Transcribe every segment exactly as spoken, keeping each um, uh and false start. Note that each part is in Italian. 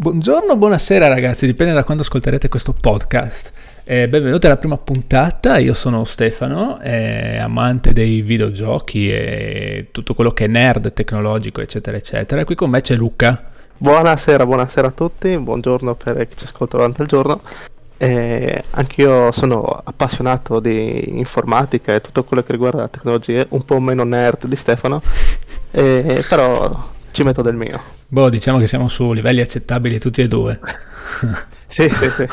Buongiorno, buonasera ragazzi, dipende da quando ascolterete questo podcast. Eh, benvenuti alla prima puntata, io sono Stefano, eh, amante dei videogiochi e tutto quello che è nerd, tecnologico, eccetera, eccetera. E qui con me c'è Luca. Buonasera, buonasera a tutti, buongiorno per chi ci ascolta durante il giorno. Eh, anch'io sono appassionato di informatica e tutto quello che riguarda la tecnologia, un po' meno nerd di Stefano, eh, però ci metto del mio. Boh, diciamo che siamo su livelli accettabili tutti e due. Sì, sì, sì.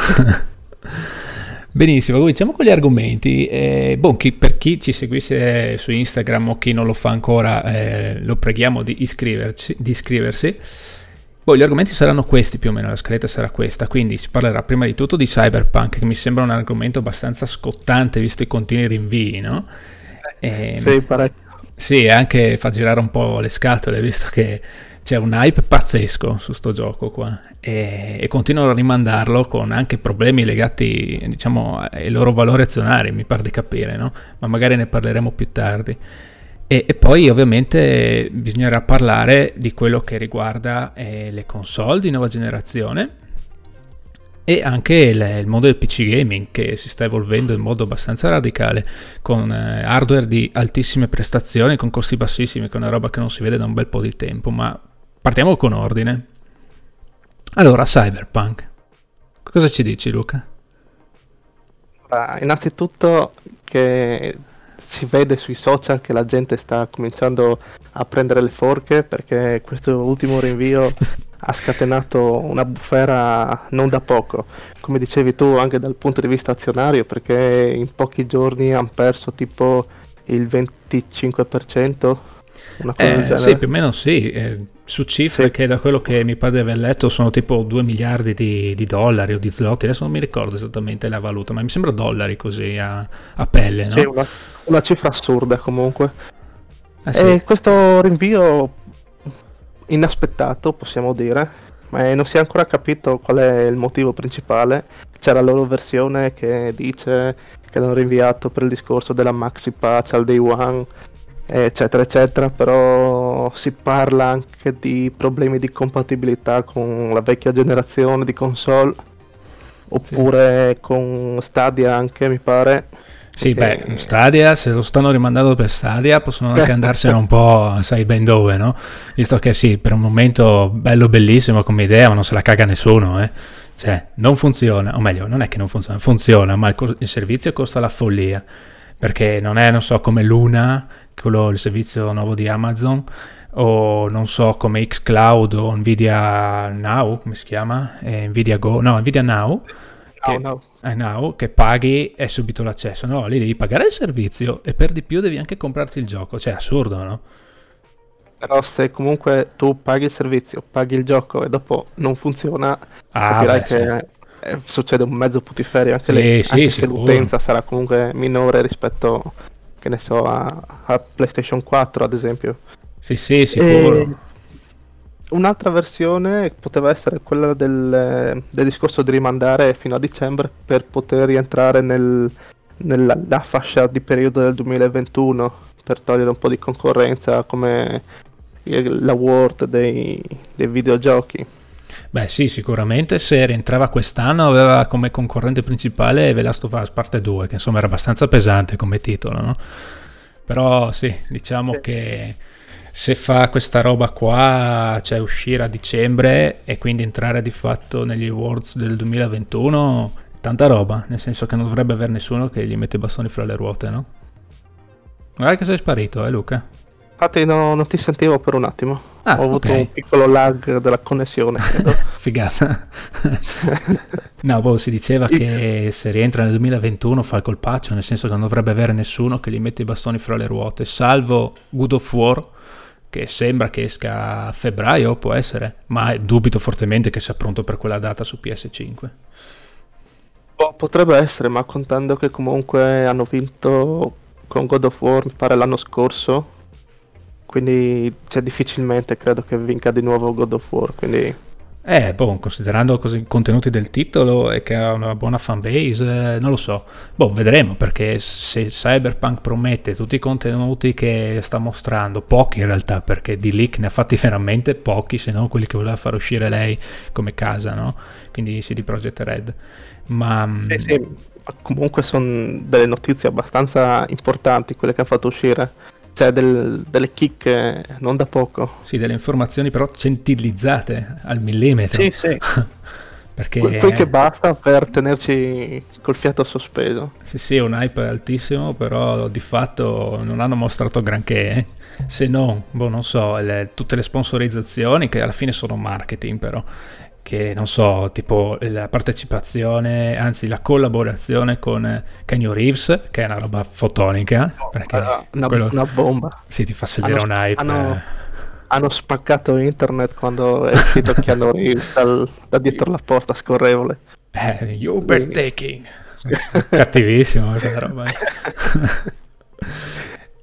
Benissimo, cominciamo con gli argomenti. Eh, boh, chi, per chi ci seguisse su Instagram o chi non lo fa ancora, eh, lo preghiamo di iscriverci, di iscriversi. Boh, gli argomenti saranno questi più o meno, la scaletta sarà questa. Quindi si parlerà prima di tutto di Cyberpunk, che mi sembra un argomento abbastanza scottante visto i continui rinvii, no? Eh, sì, parecchio. Sì, anche fa girare un po' le scatole, visto che c'è un hype pazzesco su sto gioco qua e, e continuano a rimandarlo con anche problemi legati, diciamo, ai loro valori azionari, mi pare di capire, no? Ma magari ne parleremo più tardi. E, e poi ovviamente bisognerà parlare di quello che riguarda eh, le console di nuova generazione e anche le, il mondo del P C gaming, che si sta evolvendo in modo abbastanza radicale, con eh, hardware di altissime prestazioni, con costi bassissimi, che è una roba che non si vede da un bel po' di tempo, ma partiamo con ordine. Allora, Cyberpunk. Cosa ci dici, Luca? Ah, innanzitutto che si vede sui social che la gente sta cominciando a prendere le forche, perché questo ultimo rinvio ha scatenato una bufera non da poco. Come dicevi tu, anche dal punto di vista azionario, perché in pochi giorni hanno perso tipo il venticinque per cento. Eh, sì, più o meno sì, eh, su cifre sì, che da quello che mi pare di aver letto sono tipo due miliardi di, di dollari o di zlotti, adesso non mi ricordo esattamente la valuta, ma mi sembra dollari così a, a pelle, no? Sì, una, una cifra assurda comunque. Ah, sì. E questo rinvio inaspettato, possiamo dire, ma non si è ancora capito qual è il motivo principale. C'è la loro versione che dice che l'hanno rinviato per il discorso della maxi patch al day one, eccetera eccetera, però si parla anche di problemi di compatibilità con la vecchia generazione di console, oppure sì, con Stadia anche, mi pare. Sì, okay. Beh, Stadia, se lo stanno rimandando per Stadia, possono anche andarsene un po', sai ben dove, no? Visto che sì, per un momento bello bellissimo come idea, ma non se la caga nessuno, eh. Cioè, non funziona, o meglio, non è che non funziona, funziona, ma il, co- il servizio costa la follia, perché non è, non so, come Luna, quello, il servizio nuovo di Amazon, o non so, come xCloud o Nvidia Now, come si chiama? Eh, Nvidia Go, no, Nvidia Now. Che, no, no. Now, che paghi è subito l'accesso, no? Lì devi pagare il servizio e per di più devi anche comprarti il gioco, cioè è assurdo, no? Però se comunque tu paghi il servizio, paghi il gioco e dopo non funziona, ah, capirai beh, che sì, eh, succede un mezzo putiferio anche, sì, le, sì, anche se l'utenza sarà comunque minore rispetto, che ne so, a, a PlayStation quattro ad esempio. Sì, sì, sicuro. E un'altra versione poteva essere quella del, del discorso di rimandare fino a dicembre per poter rientrare nel, nella la fascia di periodo del duemilaventuno, per togliere un po' di concorrenza come la world dei, dei videogiochi. Beh sì, sicuramente se rientrava quest'anno aveva come concorrente principale The Last of Us parte due, che insomma era abbastanza pesante come titolo, no? Però sì, diciamo sì, che se fa questa roba qua, cioè uscire a dicembre e quindi entrare di fatto negli awards del duemilaventuno, tanta roba, nel senso che non dovrebbe aver nessuno che gli mette i bastoni fra le ruote, no? Guarda che sei sparito, eh Luca? Infatti no, non ti sentivo per un attimo, ah, ho avuto okay, un piccolo lag della connessione, credo. Figata. No, boh, si diceva che se rientra nel duemilaventuno fa il colpaccio, nel senso che non dovrebbe avere nessuno che gli mette i bastoni fra le ruote, salvo God of War, che sembra che esca a febbraio, può essere, ma dubito fortemente che sia pronto per quella data su P S cinque. Oh, potrebbe essere, ma contando che comunque hanno vinto con God of War, mi pare, l'anno scorso, quindi cioè, difficilmente credo che vinca di nuovo God of War, quindi Eh, boh, considerando così i contenuti del titolo e che ha una buona fanbase, eh, non lo so. Boh, vedremo, perché se Cyberpunk promette tutti i contenuti che sta mostrando, pochi in realtà, perché di leak ne ha fatti veramente pochi, se non quelli che voleva far uscire lei come casa, no? Quindi C D Projekt Red. Ma... Eh sì, comunque sono delle notizie abbastanza importanti quelle che ha fatto uscire. Cioè del, delle chicche non da poco. Sì, delle informazioni però centillizzate al millimetro. Sì, sì. Perché quel, quel che basta per tenerci col fiato sospeso. Sì, sì, è un hype altissimo, però di fatto non hanno mostrato granché, eh? Se non, boh, non so, le, tutte le sponsorizzazioni che alla fine sono marketing però. Che non so, tipo la partecipazione, anzi la collaborazione con Canyon Reeves, che è una roba fotonica, perché uh, una, quello, una bomba. Sì, ti fa sedere un hype. Hanno, hanno spaccato internet quando è uscito Canyon Reeves dal, da dietro la porta scorrevole. Eh, you were taking. Cattivissimo quella roba.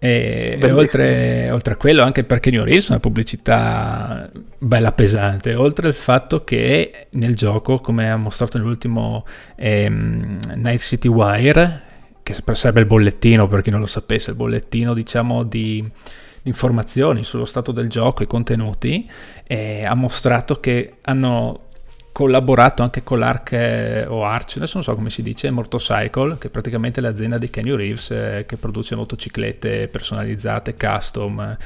E, e oltre, oltre a quello, anche perché New Reels è una pubblicità bella pesante, oltre al fatto che nel gioco, come ha mostrato nell'ultimo ehm, Night City Wire, che sarebbe il bollettino, per chi non lo sapesse, il bollettino diciamo di, di informazioni sullo stato del gioco, i contenuti, eh, ha mostrato che hanno collaborato anche con l'Arch o Arch, adesso non so come si dice, Motorcycle, che è praticamente l'azienda di Canyon Reeves, eh, che produce motociclette personalizzate, custom,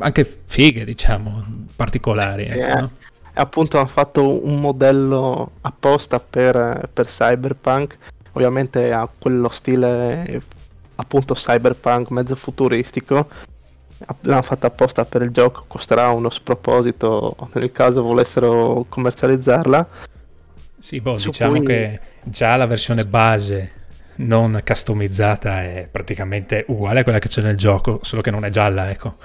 anche fighe diciamo, particolari. Ecco, eh, no? Appunto hanno fatto un modello apposta per, per Cyberpunk, ovviamente ha quello stile appunto Cyberpunk mezzo futuristico, l'hanno fatta apposta per il gioco, costerà uno sproposito nel caso volessero commercializzarla. Sì, boh, Su diciamo cui... che già la versione base non customizzata è praticamente uguale a quella che c'è nel gioco, solo che non è gialla, ecco.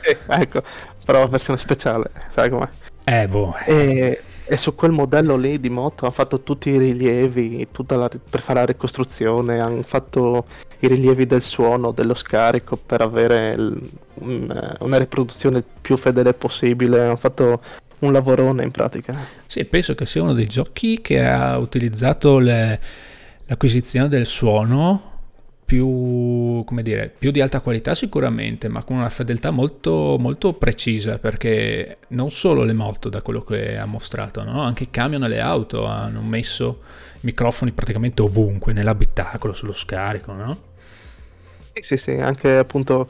Eh, ecco, però la versione speciale, sai com'è? Eh, boh. E... E su quel modello lì di moto hanno fatto tutti i rilievi, tutta la, per fare la ricostruzione, hanno fatto i rilievi del suono, dello scarico per avere il, un, una riproduzione più fedele possibile, hanno fatto un lavorone in pratica. Sì, penso che sia uno dei giochi che ha utilizzato le, l'acquisizione del suono più, come dire, più di alta qualità sicuramente, ma con una fedeltà molto molto precisa, perché non solo le moto, da quello che ha mostrato, no? Anche i camion e le auto hanno messo microfoni praticamente ovunque, nell'abitacolo, sullo scarico, no? Sì, sì, anche appunto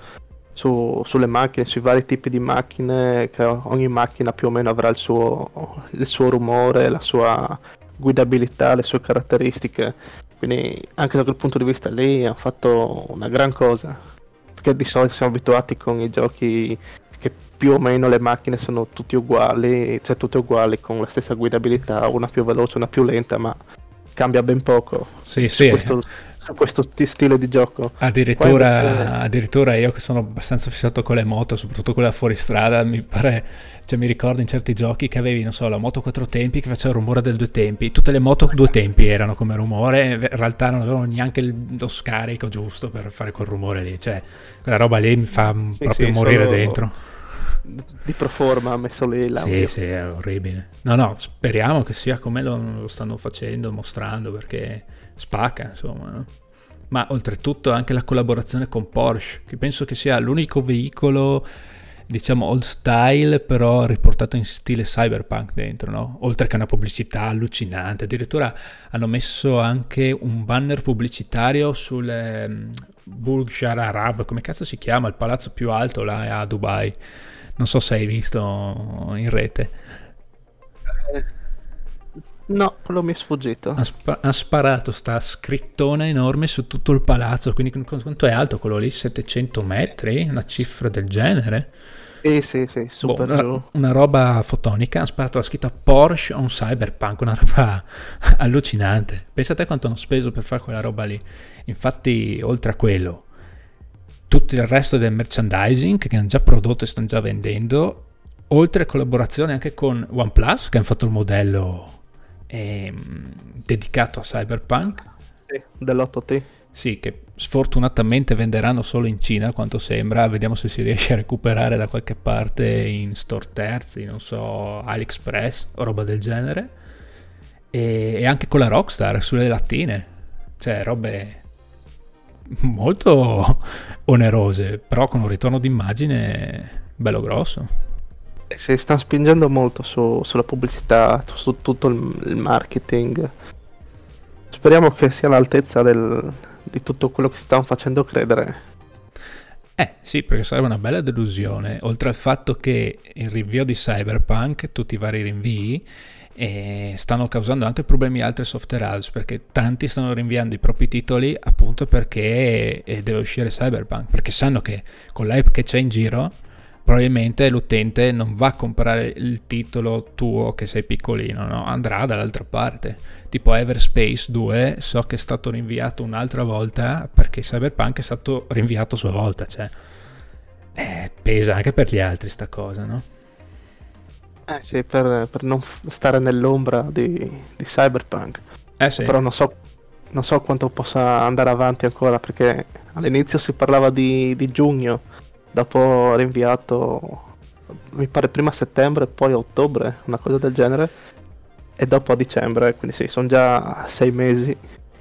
su, sulle macchine, sui vari tipi di macchine, che ogni macchina più o meno avrà il suo, il suo rumore, la sua guidabilità, le sue caratteristiche. Quindi anche da quel punto di vista lì hanno fatto una gran cosa, perché di solito siamo abituati con i giochi che più o meno le macchine sono tutti uguali, cioè tutte uguali con la stessa guidabilità, una più veloce, una più lenta, ma cambia ben poco. Sì, sì. Questo, su questo t- stile di gioco addirittura, Poi, eh, addirittura io che sono abbastanza fissato con le moto, soprattutto quella fuoristrada, mi pare, cioè mi ricordo in certi giochi che avevi, non so, la moto quattro tempi che faceva il rumore del due tempi, tutte le moto due tempi erano come rumore, in realtà non avevano neanche lo scarico giusto per fare quel rumore lì, cioè quella roba lì mi fa sì, proprio sì, morire solo... dentro di proforma ha messo lì l'audio. Sì, sì, è orribile. No, no, speriamo che sia come lo, lo stanno facendo, mostrando, perché spacca, insomma, no? Ma oltretutto anche la collaborazione con Porsche, che penso che sia l'unico veicolo, diciamo, old style, però riportato in stile cyberpunk dentro, no? Oltre che una pubblicità allucinante, addirittura hanno messo anche un banner pubblicitario sul Burj Al Arab, come cazzo si chiama, il palazzo più alto là a Dubai. Non so se hai visto in rete. No, quello mi è sfuggito. Ha, spa- ha sparato sta scrittona enorme su tutto il palazzo. Quindi quanto è alto quello lì? settecento metri? Una cifra del genere? Sì, sì, sì, super. Boh, una, una roba fotonica. Ha sparato la scritta Porsche on Cyberpunk. Una roba allucinante. Pensate quanto hanno speso per fare quella roba lì. Infatti, oltre a quello, tutto il resto del merchandising che hanno già prodotto e stanno già vendendo, oltre a collaborazione anche con OnePlus, che hanno fatto il modello ehm, dedicato a Cyberpunk. Sì, dell'otto T. sì, che sfortunatamente venderanno solo in Cina, a quanto sembra. Vediamo se si riesce a recuperare da qualche parte in store terzi, non so, AliExpress o roba del genere, e, e anche con la Rockstar sulle lattine, cioè robe molto onerose, però con un ritorno d'immagine bello grosso. Si sta spingendo molto su, sulla pubblicità, su tutto il, il marketing. Speriamo che sia all'altezza del, di tutto quello che stanno facendo credere. Eh sì, perché sarebbe una bella delusione, oltre al fatto che il rinvio di Cyberpunk, tutti i vari rinvii, e stanno causando anche problemi a altre software house, perché tanti stanno rinviando i propri titoli appunto perché deve uscire Cyberpunk, perché sanno che con l'hype che c'è in giro probabilmente l'utente non va a comprare il titolo tuo che sei piccolino, no? Andrà dall'altra parte, tipo Everspace due, so che è stato rinviato un'altra volta perché Cyberpunk è stato rinviato a sua volta, cioè eh, pesa anche per gli altri sta cosa, no? Eh sì, per, per non stare nell'ombra di, di Cyberpunk. Eh sì. Però non so, non so quanto possa andare avanti ancora, perché all'inizio si parlava di, di giugno, dopo rinviato mi pare prima a settembre, poi a ottobre, una cosa del genere, e dopo a dicembre, quindi sì, sono già sei mesi.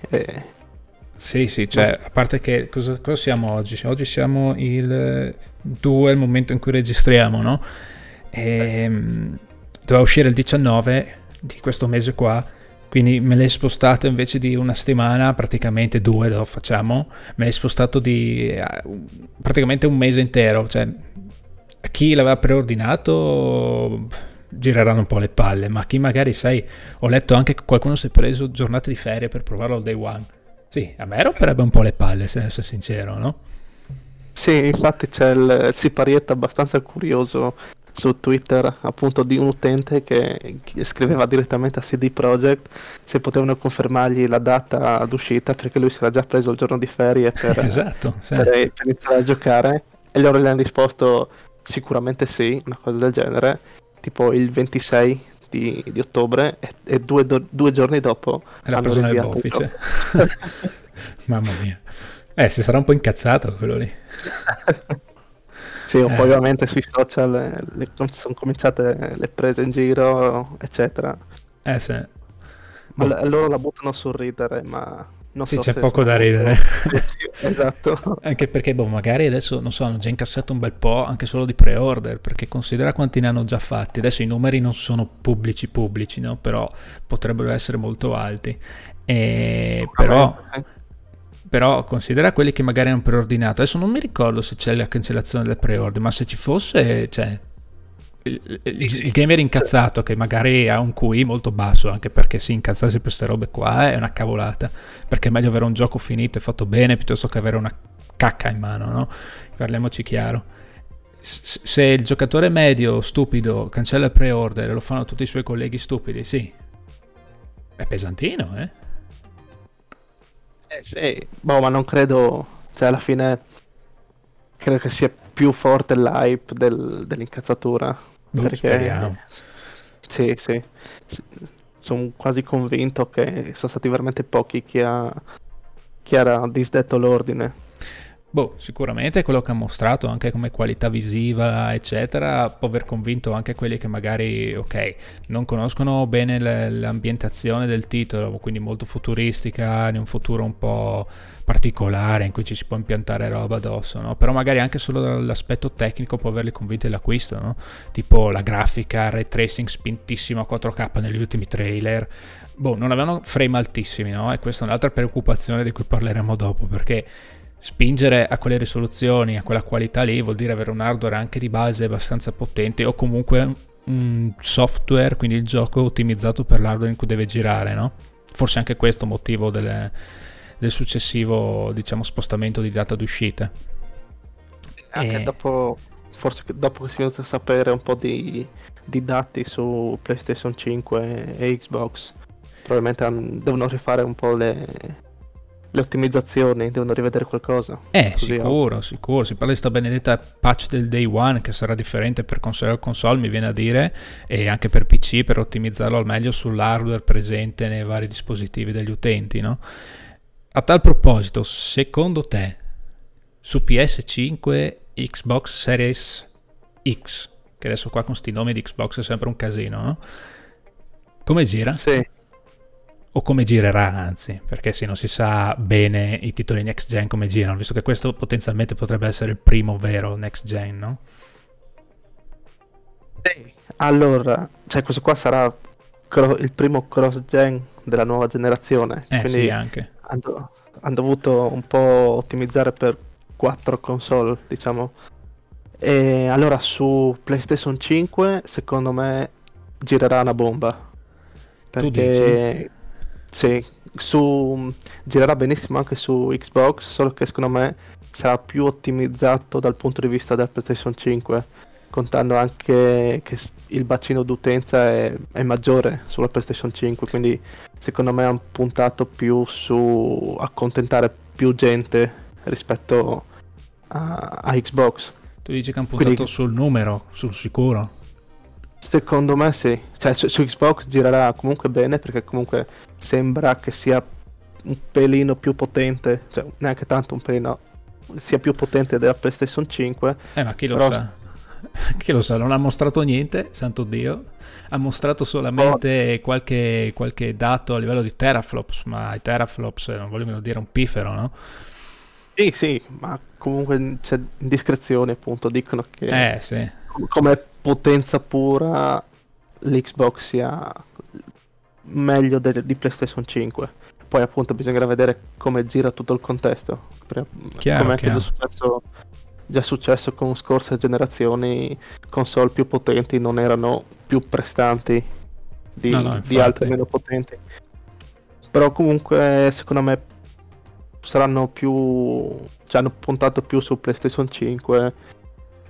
E... Sì, sì, cioè, a parte che cosa, cosa siamo oggi? Oggi siamo il due, il momento in cui registriamo, no? E doveva uscire il diciannove di questo mese qua, quindi me l'hai spostato invece di una settimana, praticamente due lo facciamo, me l'hai spostato di praticamente un mese intero, cioè a chi l'aveva preordinato gireranno un po' le palle, ma chi magari, sai, ho letto anche che qualcuno si è preso giornate di ferie per provarlo al day one, sì, a me romperebbe un po' le palle, se essere sincero, no? Sì, infatti c'è il, il siparietto abbastanza curioso su Twitter, appunto, di un utente che scriveva direttamente a C D Projekt se potevano confermargli la data d'uscita, perché lui si era già preso il giorno di ferie per, esatto, sì, per, per iniziare a giocare, e loro gli hanno risposto sicuramente sì, una cosa del genere, tipo il ventisei di, di ottobre, e, e due, do, due giorni dopo era preso nel boffice. Mamma mia, eh si sarà un po' incazzato quello lì. Sì, eh. Poi ovviamente sui social le, le, sono cominciate le prese in giro, eccetera. Eh sì. Ma oh. Loro la buttano sul ridere, ma non sì, so c'è se poco da ridere. Sì, esatto. Anche perché, boh, magari adesso, non so, hanno già incassato un bel po' anche solo di pre-order, perché considera quanti ne hanno già fatti. Adesso i numeri non sono pubblici pubblici, no? Però potrebbero essere molto alti. E però... Però considera quelli che magari hanno preordinato. Adesso non mi ricordo se c'è la cancellazione del pre-order, ma se ci fosse, cioè, il, il, il gamer incazzato che magari ha un Q I molto basso, anche perché si incazzarsi per queste robe qua è una cavolata, perché è meglio avere un gioco finito e fatto bene piuttosto che avere una cacca in mano, no? Parliamoci chiaro. Se il giocatore medio stupido cancella il pre-order e lo fanno tutti i suoi colleghi stupidi, sì, è pesantino, eh? Eh sì, boh, ma non credo, cioè alla fine credo che sia più forte l'hype del, dell'incazzatura, uh, perché speriamo. Sì, sì, sì, sono quasi convinto che sono stati veramente pochi chi ha chi era disdetto l'ordine. Boh, sicuramente quello che ha mostrato anche come qualità visiva eccetera può aver convinto anche quelli che magari, ok, non conoscono bene l- l'ambientazione del titolo, quindi molto futuristica, in un futuro un po' particolare in cui ci si può impiantare roba addosso, no? Però magari anche solo dall'aspetto tecnico può averli convinti dell'acquisto, no? Tipo la grafica, ray tracing spintissimo a quattro K negli ultimi trailer, boh, non avevano frame altissimi, no? E questa è un'altra preoccupazione di cui parleremo dopo, perché spingere a quelle risoluzioni, a quella qualità lì, vuol dire avere un hardware anche di base abbastanza potente, o comunque un software, quindi il gioco ottimizzato per l'hardware in cui deve girare, no? Forse anche questo motivo delle, del successivo, diciamo, spostamento di data d'uscita. Anche e... dopo, forse dopo che si inizia a sapere un po' di, di dati su PlayStation cinque e Xbox, probabilmente devono rifare un po' le... le ottimizzazioni, devono rivedere qualcosa. Eh, così, sicuro, oh. sicuro. Si parla di sta benedetta patch del day one che sarà differente per console, console mi viene a dire, e anche per P C, per ottimizzarlo al meglio sull'hardware presente nei vari dispositivi degli utenti, no? A tal proposito, secondo te su P S cinque, Xbox Series X, che adesso qua con sti nomi di Xbox è sempre un casino, no? Come gira? Sì. O come girerà, anzi, perché se non si sa bene i titoli next gen come girano, visto che questo potenzialmente potrebbe essere il primo vero next gen, no? Sì. Allora, cioè questo qua sarà cro- il primo cross gen della nuova generazione, eh, quindi sì, anche hanno han dovuto un po' ottimizzare per quattro console, diciamo. E allora su PlayStation cinque secondo me girerà una bomba, perché sì, su girerà benissimo anche su Xbox, solo che secondo me sarà più ottimizzato dal punto di vista della PlayStation cinque, contando anche che il bacino d'utenza è, è maggiore sulla PlayStation cinque, quindi secondo me hanno puntato più su accontentare più gente rispetto a, a Xbox. Tu dici che hanno puntato quindi sul numero, sul sicuro? Secondo me sì, cioè su, su Xbox girerà comunque bene, perché comunque sembra che sia un pelino più potente, cioè neanche tanto un pelino, sia più potente della PlayStation cinque. Eh ma chi lo però... sa? Che lo sa, non ha mostrato niente, santo Dio, ha mostrato solamente oh. qualche, qualche dato a livello di teraflops, ma i teraflops non vogliono dire un piffero, no? Sì, sì, ma comunque c'è indiscrezione, appunto, dicono che eh, sì. come potenza pura l'Xbox sia meglio de- di PlayStation cinque. Poi appunto bisognerà vedere come gira tutto il contesto, chiaro, come chiaro. È successo... già successo con scorse generazioni, console più potenti non erano più prestanti di, no, no, di altre meno potenti, però comunque secondo me saranno più, ci hanno puntato più su PlayStation cinque,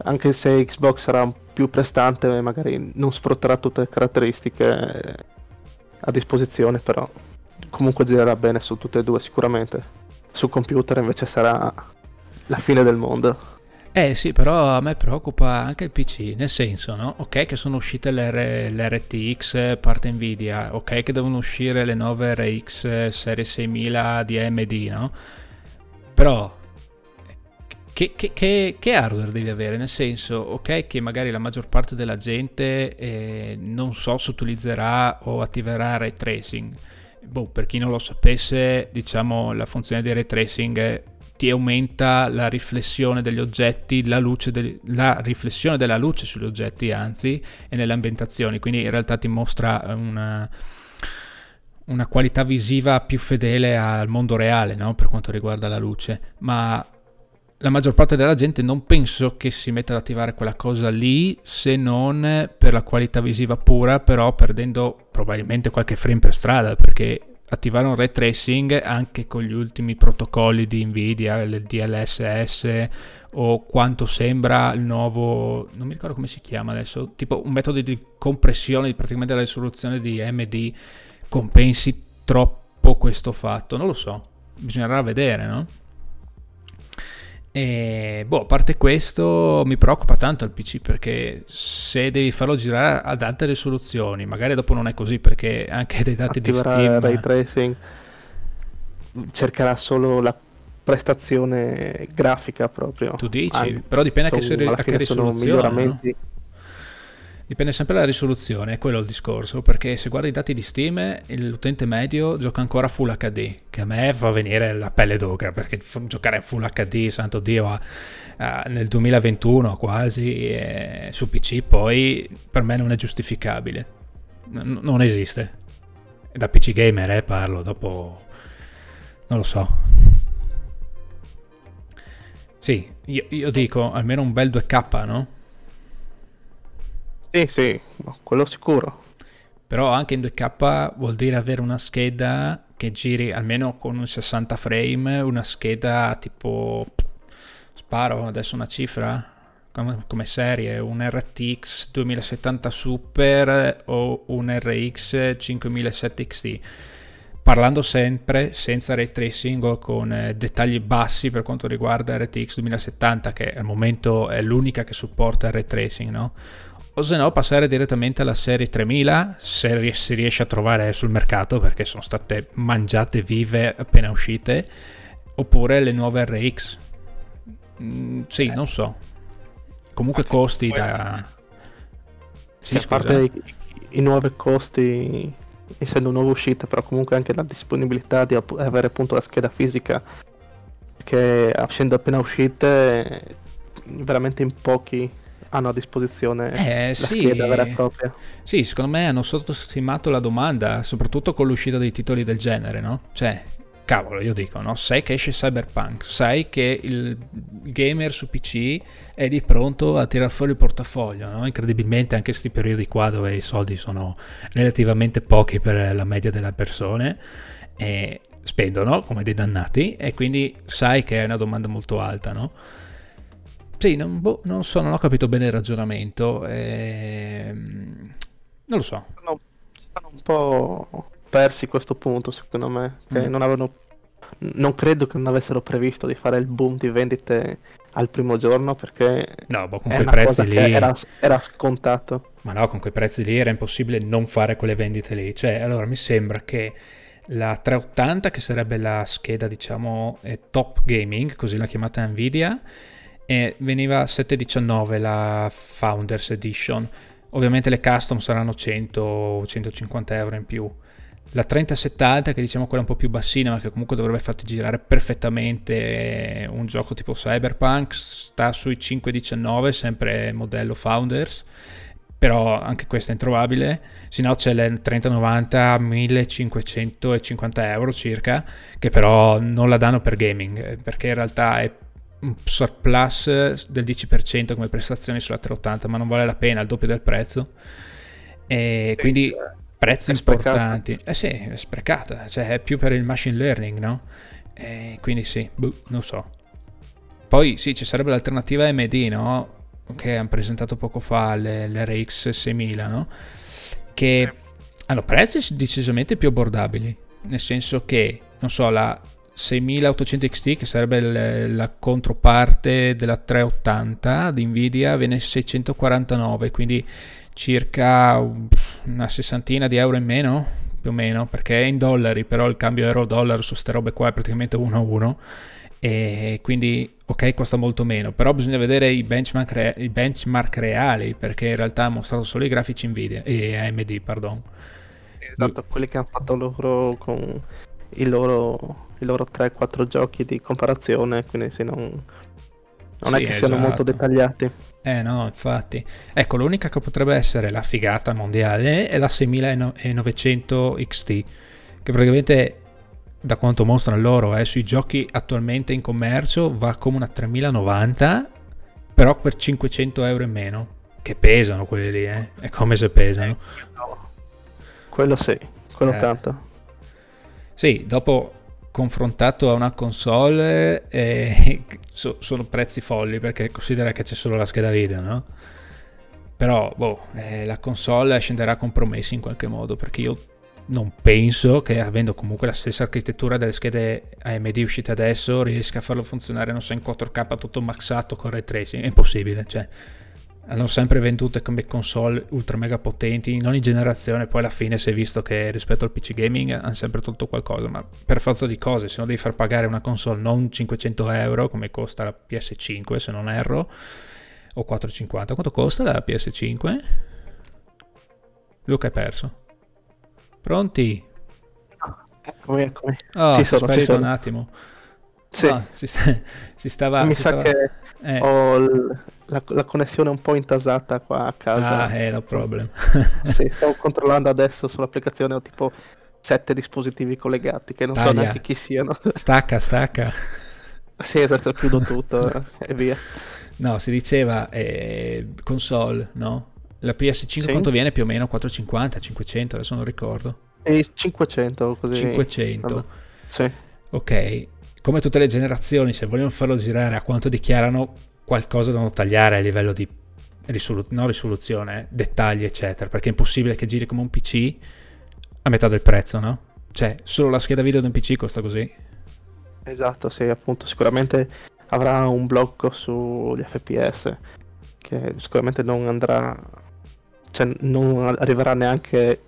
anche se Xbox sarà più prestante magari non sfrutterà tutte le caratteristiche a disposizione, però comunque girerà bene su tutte e due sicuramente. Sul computer invece sarà la fine del mondo. Eh sì, però a me preoccupa anche il P C, nel senso, no? Ok che sono uscite le, le R T X parte Nvidia, ok che devono uscire le nuove R X serie seimila di A M D, no? Però che, che, che, che hardware devi avere? Nel senso, ok che magari la maggior parte della gente eh, non so se utilizzerà o attiverà ray tracing. Boh, per chi non lo sapesse, diciamo la funzione di ray tracing è ti aumenta la riflessione degli oggetti, la luce de- la riflessione della luce sugli oggetti, anzi, e nelle ambientazioni, quindi in realtà ti mostra una, una qualità visiva più fedele al mondo reale, no? Per quanto riguarda la luce, ma la maggior parte della gente non penso che si metta ad attivare quella cosa lì, se non per la qualità visiva pura, però perdendo probabilmente qualche frame per strada, perché attivare un ray tracing anche con gli ultimi protocolli di Nvidia, il D L S S o quanto sembra il nuovo, non mi ricordo come si chiama adesso, tipo un metodo di compressione di praticamente la risoluzione di A M D, compensi troppo questo fatto, non lo so, bisognerà vedere, no? E boh, a parte questo mi preoccupa tanto il P C, perché se devi farlo girare ad alte risoluzioni magari dopo non è così, perché anche dei dati attiverà di Steam ray tracing, cercherà solo la prestazione grafica proprio. Tu dici? Anche, però dipende anche se a che risoluzione, no? Dipende sempre dalla risoluzione, è quello il discorso, perché se guardi i dati di Steam l'utente medio gioca ancora Full H D, che a me fa venire la pelle d'oca, perché giocare in Full H D, santo Dio, a, a, nel duemilaventuno quasi, eh, su P C poi per me non è giustificabile, N- non esiste, da P C gamer eh, parlo, dopo non lo so. Sì, io, io dico almeno un bel due K, no? Sì, sì, quello sicuro. Però anche in due K vuol dire avere una scheda che giri almeno con un sessanta frame, una scheda tipo, sparo adesso una cifra, come, come serie, un R T X duemilasettanta Super o un R X cinquemilasette X T. Parlando sempre senza ray tracing o con eh, dettagli bassi per quanto riguarda R T X duemilasettanta, che al momento è l'unica che supporta il ray tracing, no? o se no passare direttamente alla serie tremila, se si riesce a trovare sul mercato, perché sono state mangiate vive appena uscite, oppure le nuove R X. Mm, sì, eh. non so. Comunque okay. costi Poi... da... Sì, sì, a parte i, i nuovi costi, essendo nuova uscita, però comunque anche la disponibilità di app- avere appunto la scheda fisica, che essendo appena uscite veramente in pochi hanno a disposizione eh, la sì. scheda vera e propria. Sì, secondo me hanno sottostimato la domanda, soprattutto con l'uscita dei titoli del genere, no? Cioè, cavolo, io dico, no? Sai che esce Cyberpunk, sai che il gamer su P C è lì pronto a tirar fuori il portafoglio, no? Incredibilmente anche questi periodi qua dove i soldi sono relativamente pochi per la media delle persone, e spendono come dei dannati, e quindi sai che è una domanda molto alta, no? Sì, non, boh, non so, non ho capito bene il ragionamento, ehm, non lo so. Sono, sono un po' persi questo punto, secondo me, che mm. non avevano, non credo che non avessero previsto di fare il boom di vendite al primo giorno, perché no, boh, con quei prezzi lì era, era scontato. Ma no, con quei prezzi lì era impossibile non fare quelle vendite lì. Cioè, allora mi sembra che la trecentottanta, che sarebbe la scheda, diciamo, eh, top gaming, così l'ha chiamata Nvidia, e veniva settecentodiciannove la Founders Edition. Ovviamente le custom saranno cento centocinquanta euro in più. La trentasettanta, che diciamo quella un po' più bassina, ma che comunque dovrebbe farti girare perfettamente un gioco tipo Cyberpunk, sta sui cinquecentodiciannove, sempre modello Founders, però anche questa è introvabile. Se no c'è la trentanovanta a millecinquecentocinquanta euro circa, che però non la danno per gaming, perché in realtà è un surplus del dieci per cento come prestazioni sulla trecentottanta, ma non vale la pena, il doppio del prezzo, e quindi prezzi importanti. Eh sì, è sprecata, cioè è più per il machine learning, no? E quindi sì, buh, non so. Poi sì, ci sarebbe l'alternativa A M D, no? Che hanno presentato poco fa, le, le R X seimila, no? Che hanno prezzi decisamente più abbordabili, nel senso che, non so, la seimilaottocento X T, che sarebbe la controparte della trecentottanta di Nvidia, viene seicentoquarantanove, quindi circa una sessantina di euro in meno, più o meno, perché è in dollari, però il cambio euro-dollaro su ste robe qua è praticamente uno a uno, e quindi ok, costa molto meno, però bisogna vedere i benchmark, re- i benchmark reali, perché in realtà ha mostrato solo i grafici Nvidia e A M D, pardon. Esatto, quelli che hanno fatto loro con i loro, i loro tre quattro giochi di comparazione, quindi se non... Non sì, è che siano esatto. molto dettagliati. Eh no, infatti. Ecco, l'unica che potrebbe essere la figata mondiale è la seiemilanovecento X T, che praticamente, da quanto mostrano loro, eh, sui giochi attualmente in commercio va come una tremilanovanta, però per cinquecento euro in meno. Che pesano quelli lì, eh? È come se pesano. Quello sì, quello eh. tanto. Sì, dopo... confrontato a una console eh, so, sono prezzi folli, perché considera che c'è solo la scheda video, no? Però boh, eh, la console scenderà compromessi in qualche modo, perché io non penso che, avendo comunque la stessa architettura delle schede A M D uscite adesso, riesca a farlo funzionare, non so, in quattro K tutto maxato con ray tracing. È impossibile, cioè hanno sempre vendute come console ultra mega potenti in ogni generazione, poi alla fine si è visto che rispetto al P C gaming hanno sempre tolto qualcosa, ma per forza di cose, se no devi far pagare una console non cinquecento euro come costa la P S cinque, se non erro, o quattrocentocinquanta. Quanto costa la P S cinque? Luca è perso. Pronti? Eccomi, eccomi. Oh, ci sono, si è sparito un attimo. Sì. No, si, sta, si stava... Mi si sa stava... che eh. ho... L... La, la connessione è un po' intasata qua a casa. Ah, è no problem. Sì, stavo controllando adesso sull'applicazione, ho tipo sette dispositivi collegati che non Taglia. so neanche chi siano. Stacca, stacca. Sì, adesso chiudo tutto e via. No, si diceva eh, console, no? La P S cinque sì. quanto viene più o meno? quattrocentocinquanta, cinquecento, adesso non ricordo. E cinquecento così. cinquecento. Sì. Ok, come tutte le generazioni, se vogliono farlo girare a quanto dichiarano, qualcosa devono tagliare a livello di risolu- non risoluzione, dettagli eccetera, perché è impossibile che giri come un P C a metà del prezzo, no? Cioè solo la scheda video di un P C costa così. Esatto, sì, appunto, sicuramente avrà un blocco sugli F P S che sicuramente non andrà cioè non arriverà neanche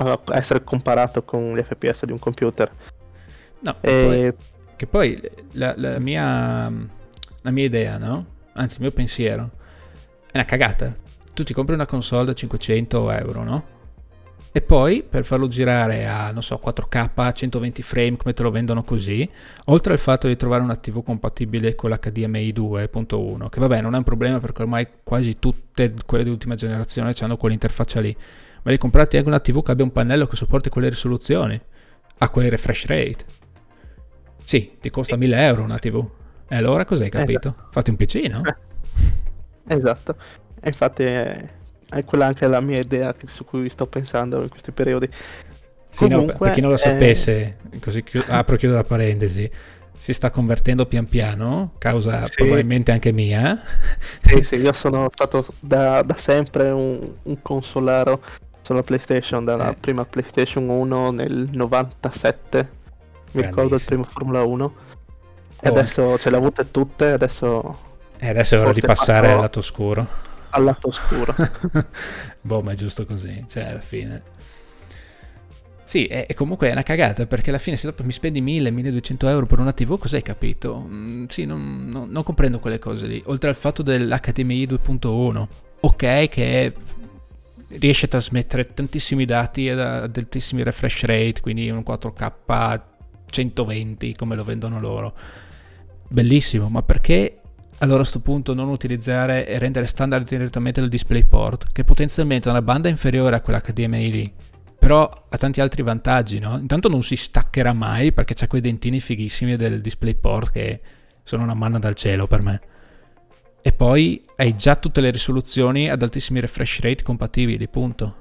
a essere comparato con gli F P S di un computer. No, e... poi, che poi la, la mia la mia idea, no? Anzi, il mio pensiero è una cagata. Tu ti compri una console da cinquecento euro, no? E poi per farlo girare a, non so, quattro K, centoventi frame, come te lo vendono così, oltre al fatto di trovare una tivù compatibile con l'H D M I due punto uno, che vabbè non è un problema perché ormai quasi tutte quelle di ultima generazione hanno quell'interfaccia lì, ma di comprarti anche una tivù che abbia un pannello che supporti quelle risoluzioni, a quel refresh rate. Sì, ti costa mille euro una tivù. E allora cos'hai capito? Esatto. Fatti un P C, no? Esatto. E infatti è, è quella anche la mia idea su cui sto pensando in questi periodi. Sì, comunque, no, per chi non lo è... sapesse, così chi... apro e chiudo la parentesi, si sta convertendo pian piano, causa sì. probabilmente anche mia. Sì, sì, io sono stato da, da sempre un, un consolaro sulla PlayStation, dalla eh. prima PlayStation uno nel novantasette, mi ricordo il primo Formula uno, e oh. adesso ce le avute tutte, adesso... E adesso è ora di passare al lato oscuro. Al lato oscuro. Boh, ma è giusto così, cioè alla fine. Sì, e, e comunque è una cagata, perché alla fine se dopo mi spendi mille, milleduecento euro per una tivù, cos'hai capito? Mm, sì, non, non, non comprendo quelle cose lì. Oltre al fatto dell'H D M I due punto uno, ok che riesce a trasmettere tantissimi dati ad, ad altissimi refresh rate, quindi un quattro K centoventi come lo vendono loro. Bellissimo, ma perché... Allora a questo punto non utilizzare e rendere standard direttamente il DisplayPort, che potenzialmente ha una banda inferiore a quella H D M I lì, però ha tanti altri vantaggi, no? Intanto non si staccherà mai perché c'ha quei dentini fighissimi del DisplayPort che sono una manna dal cielo per me. E poi hai già tutte le risoluzioni ad altissimi refresh rate compatibili, punto.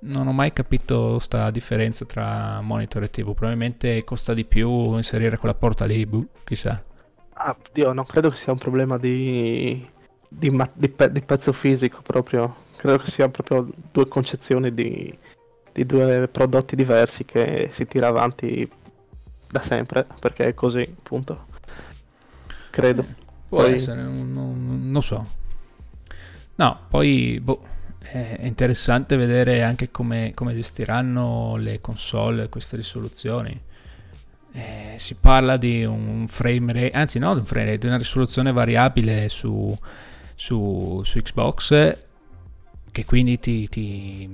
Non ho mai capito sta differenza tra monitor e tivù, probabilmente costa di più inserire quella porta lì, buh, chissà. Ah, Dio, non credo che sia un problema di, di, ma, di, pe, di pezzo fisico proprio, credo che siano proprio due concezioni di, di due prodotti diversi che si tira avanti da sempre, perché è così, punto. Credo. Eh, può poi... essere, non, non, non so. No, poi boh, è interessante vedere anche come, come gestiranno le console queste risoluzioni. Eh, si parla di un frame rate, anzi no, di un frame rate, di una risoluzione variabile su, su, su Xbox, che quindi ti, ti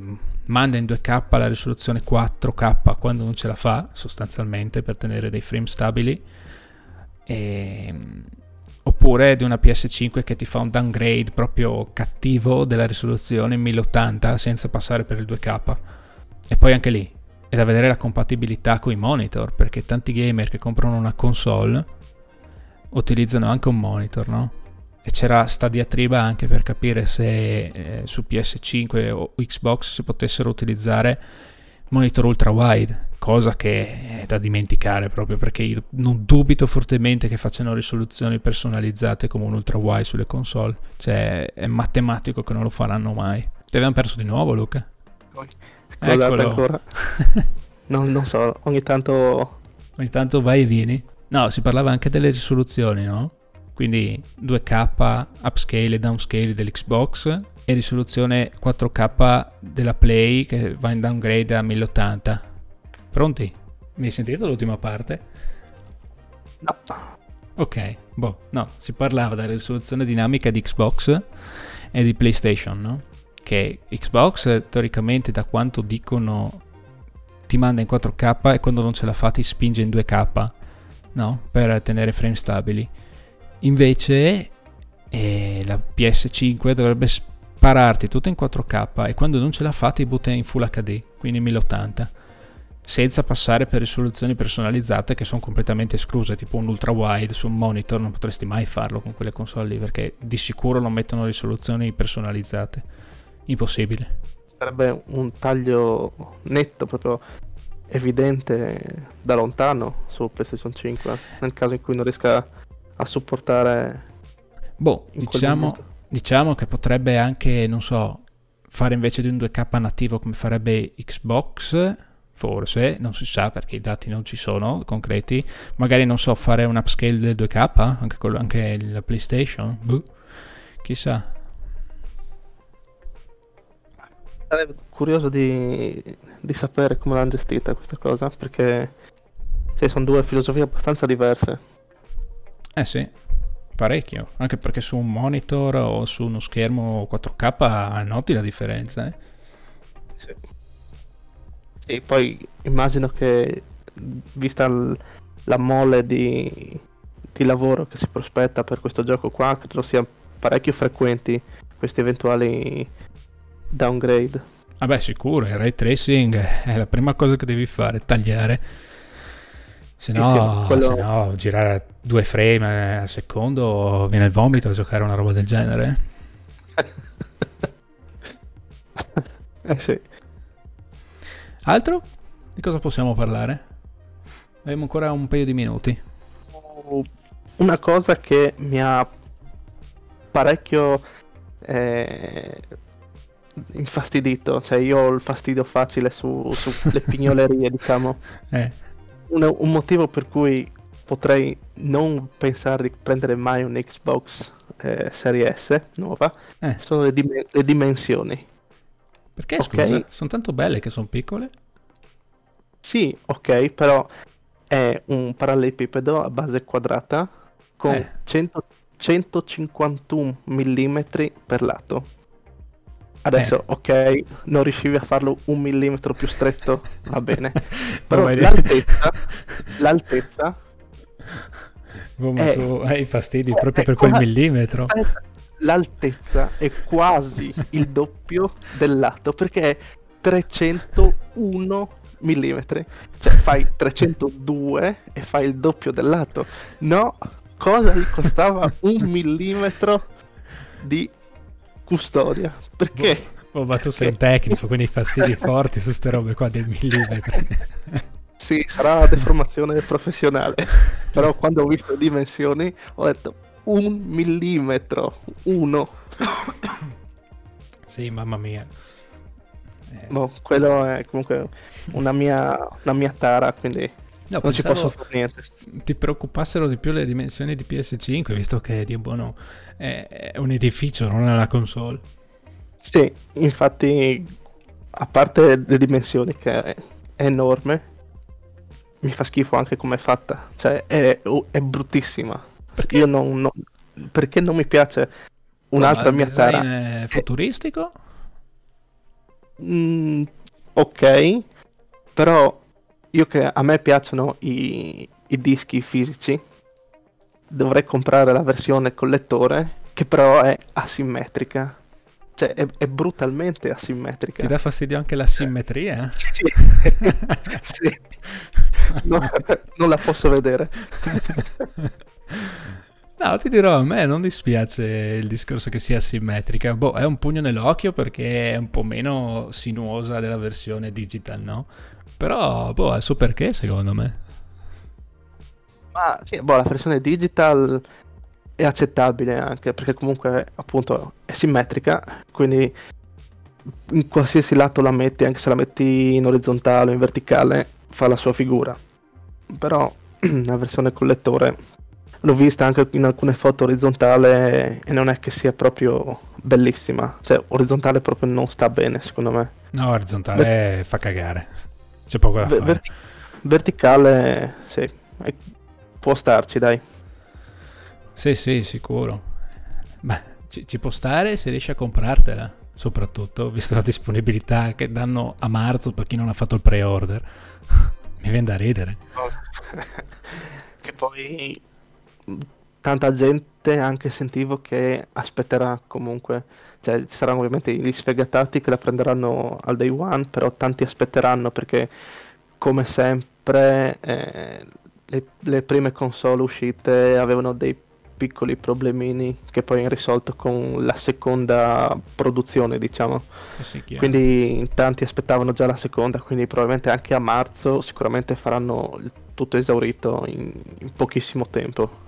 manda in due K la risoluzione quattro K quando non ce la fa, sostanzialmente, per tenere dei frame stabili, e, oppure di una P S cinque che ti fa un downgrade proprio cattivo della risoluzione in mille ottanta senza passare per il due K. E poi anche lì è da vedere la compatibilità con i monitor, perché tanti gamer che comprano una console utilizzano anche un monitor, no? E c'era sta diatriba anche per capire se eh, su P S cinque o Xbox si potessero utilizzare monitor ultra wide, cosa che è da dimenticare proprio, perché io non dubito fortemente che facciano risoluzioni personalizzate come un ultra wide sulle console, cioè è matematico che non lo faranno mai. Ti abbiamo perso di nuovo, Luca? Scusate ancora. non, non so, ogni tanto ogni tanto vai e vieni. No, si parlava anche delle risoluzioni, no? Quindi due K upscale e downscale dell'Xbox e risoluzione quattro K della Play che va in downgrade a mille ottanta. Pronti? Mi hai sentito l'ultima parte? No. Ok, boh, no, si parlava della risoluzione dinamica di Xbox e di PlayStation, no? Che Xbox teoricamente, da quanto dicono, ti manda in quattro K e quando non ce la fa ti spinge in due K, no? Per tenere frame stabili. Invece eh, la P S cinque dovrebbe spararti tutto in quattro K e quando non ce la fa ti butta in Full H D, quindi mille ottanta, senza passare per risoluzioni personalizzate che sono completamente escluse, tipo un ultra wide su un monitor non potresti mai farlo con quelle console lì, perché di sicuro non mettono risoluzioni personalizzate. Impossibile. Sarebbe un taglio netto, proprio evidente da lontano su PlayStation cinque, nel caso in cui non riesca a supportare. Boh, diciamo, diciamo che potrebbe anche, non so, fare invece di un due K nativo come farebbe Xbox, forse, non si sa perché i dati non ci sono concreti, magari non so, fare un upscale del due K, anche, quello, anche la PlayStation, boh, chissà. sarei curioso di, di sapere come l'hanno gestita questa cosa, perché cioè, sono due filosofie abbastanza diverse. Eh sì, parecchio, anche perché su un monitor o su uno schermo quattro K noti la differenza, eh? Sì. Sì, poi immagino che vista l- la mole di, di lavoro che si prospetta per questo gioco qua, credo sia parecchio frequenti questi eventuali downgrade. Ah beh, sicuro, il ray tracing è la prima cosa che devi fare, tagliare, se no, sì, quello... se no girare due frame al secondo viene il vomito a giocare una roba del genere. Eh sì. Altro? Di cosa possiamo parlare? Abbiamo ancora un paio di minuti. Una cosa che mi ha parecchio eh, infastidito, cioè io ho il fastidio facile su, su le pignolerie, diciamo. Eh. Un, un motivo per cui potrei non pensare di prendere mai un Xbox eh, Series S nuova eh. sono le, dim- le dimensioni. Perché okay. scusa? Sono tanto belle che sono piccole? Sì, ok, però è un parallelepipedo a base quadrata con eh. cento centocinquantuno millimetri per lato. Adesso, eh. ok, non riuscivi a farlo un millimetro più stretto, va bene. Però l'altezza, l'altezza... Boh, ma è, tu hai fastidi è, proprio è per quel quasi, millimetro. L'altezza è quasi il doppio del lato, perché è trecentouno millimetri. Cioè fai trecentodue e fai il doppio del lato. No, cosa gli costava un millimetro di custodia? Perché? Oh, ma tu sei un tecnico, quindi fastidi forti su ste robe qua del millimetro. Sì, sarà deformazione professionale, però quando ho visto le dimensioni ho detto un millimetro, uno. Sì, mamma mia. Eh. Boh, quello è comunque una mia, una mia tara, quindi... No, non ci posso fare niente. Ti preoccupassero di più le dimensioni di P S cinque, visto che di buono è un edificio, non è la console. Sì, infatti, a parte le dimensioni che è enorme, mi fa schifo anche come è fatta, cioè è, è bruttissima. Perché io non, non perché non mi piace un'altra no, mia tara. Il design è futuristico? Mm, ok, però io che a me piacciono i, i dischi fisici, dovrei comprare la versione col lettore, che però è asimmetrica, cioè è, è brutalmente asimmetrica. Ti dà fastidio anche l'asimmetria? Sì, sì. No, non la posso vedere. No, ti dirò, a me non dispiace il discorso che sia asimmetrica. Boh, è un pugno nell'occhio perché è un po' meno sinuosa della versione digital, no? Però, boh, è il suo perché, secondo me. Ma sì, boh, la versione digital è accettabile anche, perché comunque, appunto, è simmetrica, quindi in qualsiasi lato la metti, anche se la metti in orizzontale o in verticale, fa la sua figura. Però la versione col lettore l'ho vista anche in alcune foto orizzontale e non è che sia proprio bellissima. Cioè, orizzontale proprio non sta bene, secondo me. No, orizzontale Beh, fa cagare. C'è poco da fare. Verti- verticale, sì, può starci, dai. Sì, sì, sicuro. Beh, ci, ci può stare se riesci a comprartela, soprattutto, visto la disponibilità che danno a marzo per chi non ha fatto il pre-order. Mi viene da ridere. Che poi tanta gente anche sentivo che aspetterà comunque, cioè ci saranno ovviamente gli sfegatati che la prenderanno al day one, però tanti aspetteranno perché come sempre eh, le, le prime console uscite avevano dei piccoli problemini che poi hanno risolto con la seconda produzione, diciamo. Sì, sì, quindi tanti aspettavano già la seconda, quindi probabilmente anche a marzo sicuramente faranno tutto esaurito in, in pochissimo tempo.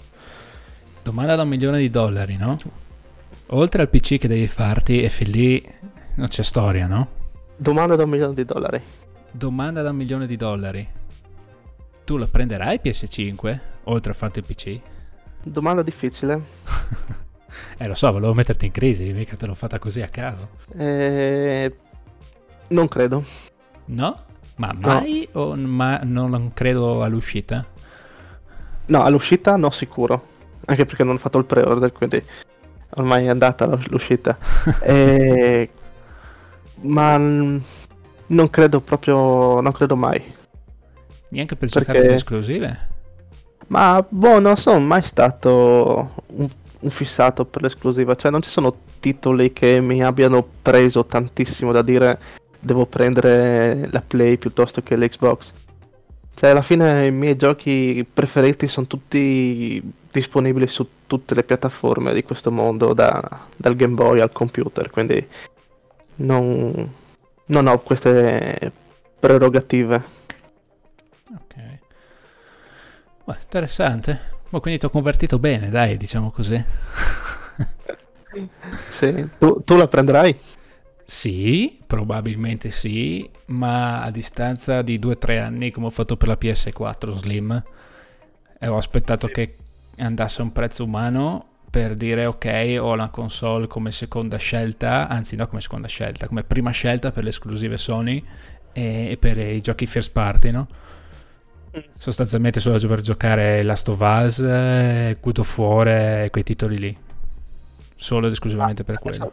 Domanda da un milione di dollari, no? Oltre al P C che devi farti, e fin lì non c'è storia, no? Domanda da un milione di dollari. Domanda da un milione di dollari. Tu la prenderai P S cinque, oltre a farti il P C? Domanda difficile. eh, lo so, volevo metterti in crisi, mica te l'ho fatta così a caso. Eh, Non credo. No? Ma mai no. O ma non credo all'uscita? No, all'uscita no sicuro. Anche perché non ho fatto il pre-order, quindi ormai è andata l'uscita. e... Ma non credo proprio, non credo mai. Neanche per perché... giocare in esclusive? Ma boh, non sono mai stato un, un fissato per l'esclusiva. Cioè non ci sono titoli che mi abbiano preso tantissimo da dire devo prendere la Play piuttosto che l'Xbox. Cioè alla fine i miei giochi preferiti sono tutti disponibili su tutte le piattaforme di questo mondo, da, dal Game Boy al computer, quindi non, non ho queste prerogative. Ok, beh, interessante. Ma quindi ti ho convertito bene, dai, diciamo così. Sì, tu, tu la prenderai? Sì, probabilmente sì, ma a distanza di due tre anni, come ho fatto per la P S quattro Slim, e ho aspettato che andasse a un prezzo umano per dire ok, ho la console come seconda scelta, anzi no come seconda scelta, come prima scelta per le esclusive Sony e per i giochi first party, no? Sostanzialmente solo per giocare Last of Us, God of War e quei titoli lì, solo ed esclusivamente ah, per quello.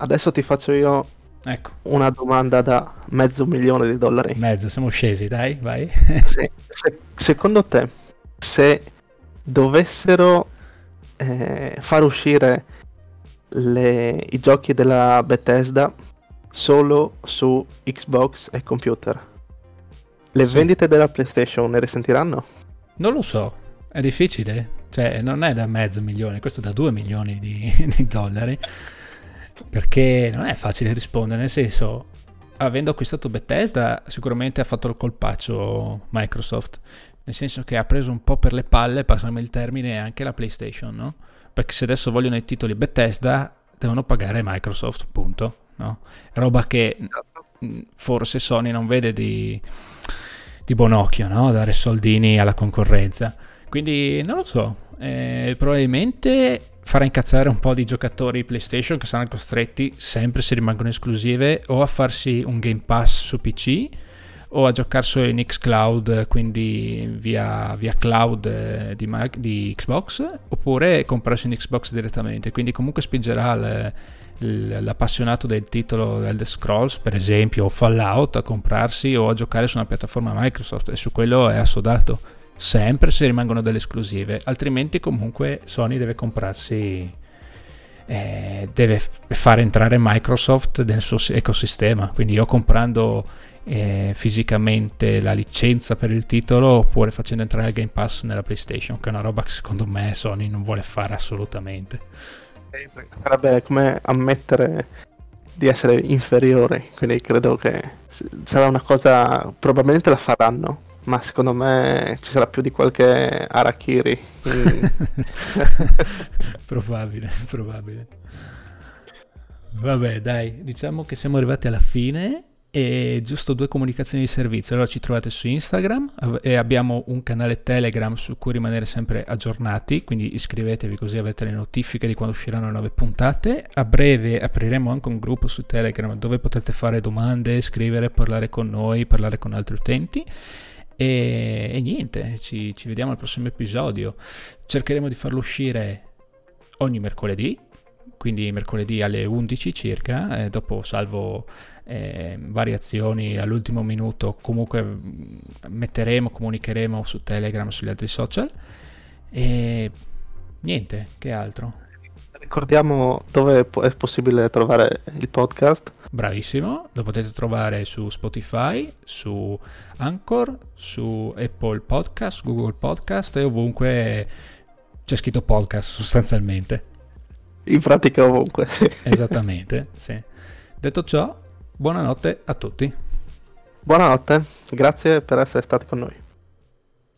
Adesso ti faccio io ecco. una domanda da mezzo milione di dollari. Mezzo, siamo scesi, dai, vai. se, se, secondo te, se dovessero eh, far uscire le, i giochi della Bethesda solo su Xbox e computer, le sì. vendite della PlayStation ne risentiranno? Non lo so, è difficile. Cioè, non è da mezzo milione, questo è da due milioni di, di dollari. Perché non è facile rispondere, nel senso, avendo acquistato Bethesda sicuramente ha fatto il colpaccio Microsoft, nel senso che ha preso un po' per le palle, passami il termine, anche la PlayStation, no? Perché se adesso vogliono i titoli Bethesda devono pagare Microsoft, punto, no? Roba che forse Sony non vede di, di buon occhio, no? Dare soldini alla concorrenza, quindi non lo so, eh, probabilmente farà incazzare un po' di giocatori PlayStation che saranno costretti, sempre se rimangono esclusive, o a farsi un Game Pass su P C o a giocare solo in xCloud, quindi via, via cloud di, di Xbox, oppure comprarsi in Xbox direttamente. Quindi comunque spingerà l, l, l'appassionato del titolo Elder Scrolls, per esempio, o Fallout, a comprarsi o a giocare su una piattaforma Microsoft, e su quello è assodato. Sempre se rimangono delle esclusive, altrimenti comunque Sony deve comprarsi, eh, deve f- fare entrare Microsoft nel suo ecosistema, quindi o comprando eh, fisicamente la licenza per il titolo, oppure facendo entrare il Game Pass nella PlayStation, che è una roba che secondo me Sony non vuole fare assolutamente. Eh, sarebbe come ammettere di essere inferiore, quindi credo che sarà una cosa, probabilmente la faranno, ma secondo me ci sarà più di qualche harakiri. probabile, probabile. Vabbè, dai, diciamo che siamo arrivati alla fine, e giusto due comunicazioni di servizio. Allora, ci trovate su Instagram e abbiamo un canale Telegram su cui rimanere sempre aggiornati, quindi iscrivetevi così avete le notifiche di quando usciranno le nuove puntate. A breve apriremo anche un gruppo su Telegram dove potrete fare domande, scrivere, parlare con noi, parlare con altri utenti. E, e niente, ci, ci vediamo al prossimo episodio. Cercheremo di farlo uscire ogni mercoledì, quindi mercoledì alle undici circa, eh, dopo salvo eh, variazioni all'ultimo minuto. Comunque metteremo, comunicheremo su Telegram, sugli altri social, e niente, che altro? Ricordiamo dove è possibile trovare il podcast. Bravissimo, lo potete trovare su Spotify, su Anchor, su Apple Podcast, Google Podcast, e ovunque c'è scritto podcast, sostanzialmente. In pratica ovunque. Esattamente, sì. Detto ciò, buonanotte a tutti. Buonanotte, grazie per essere stati con noi.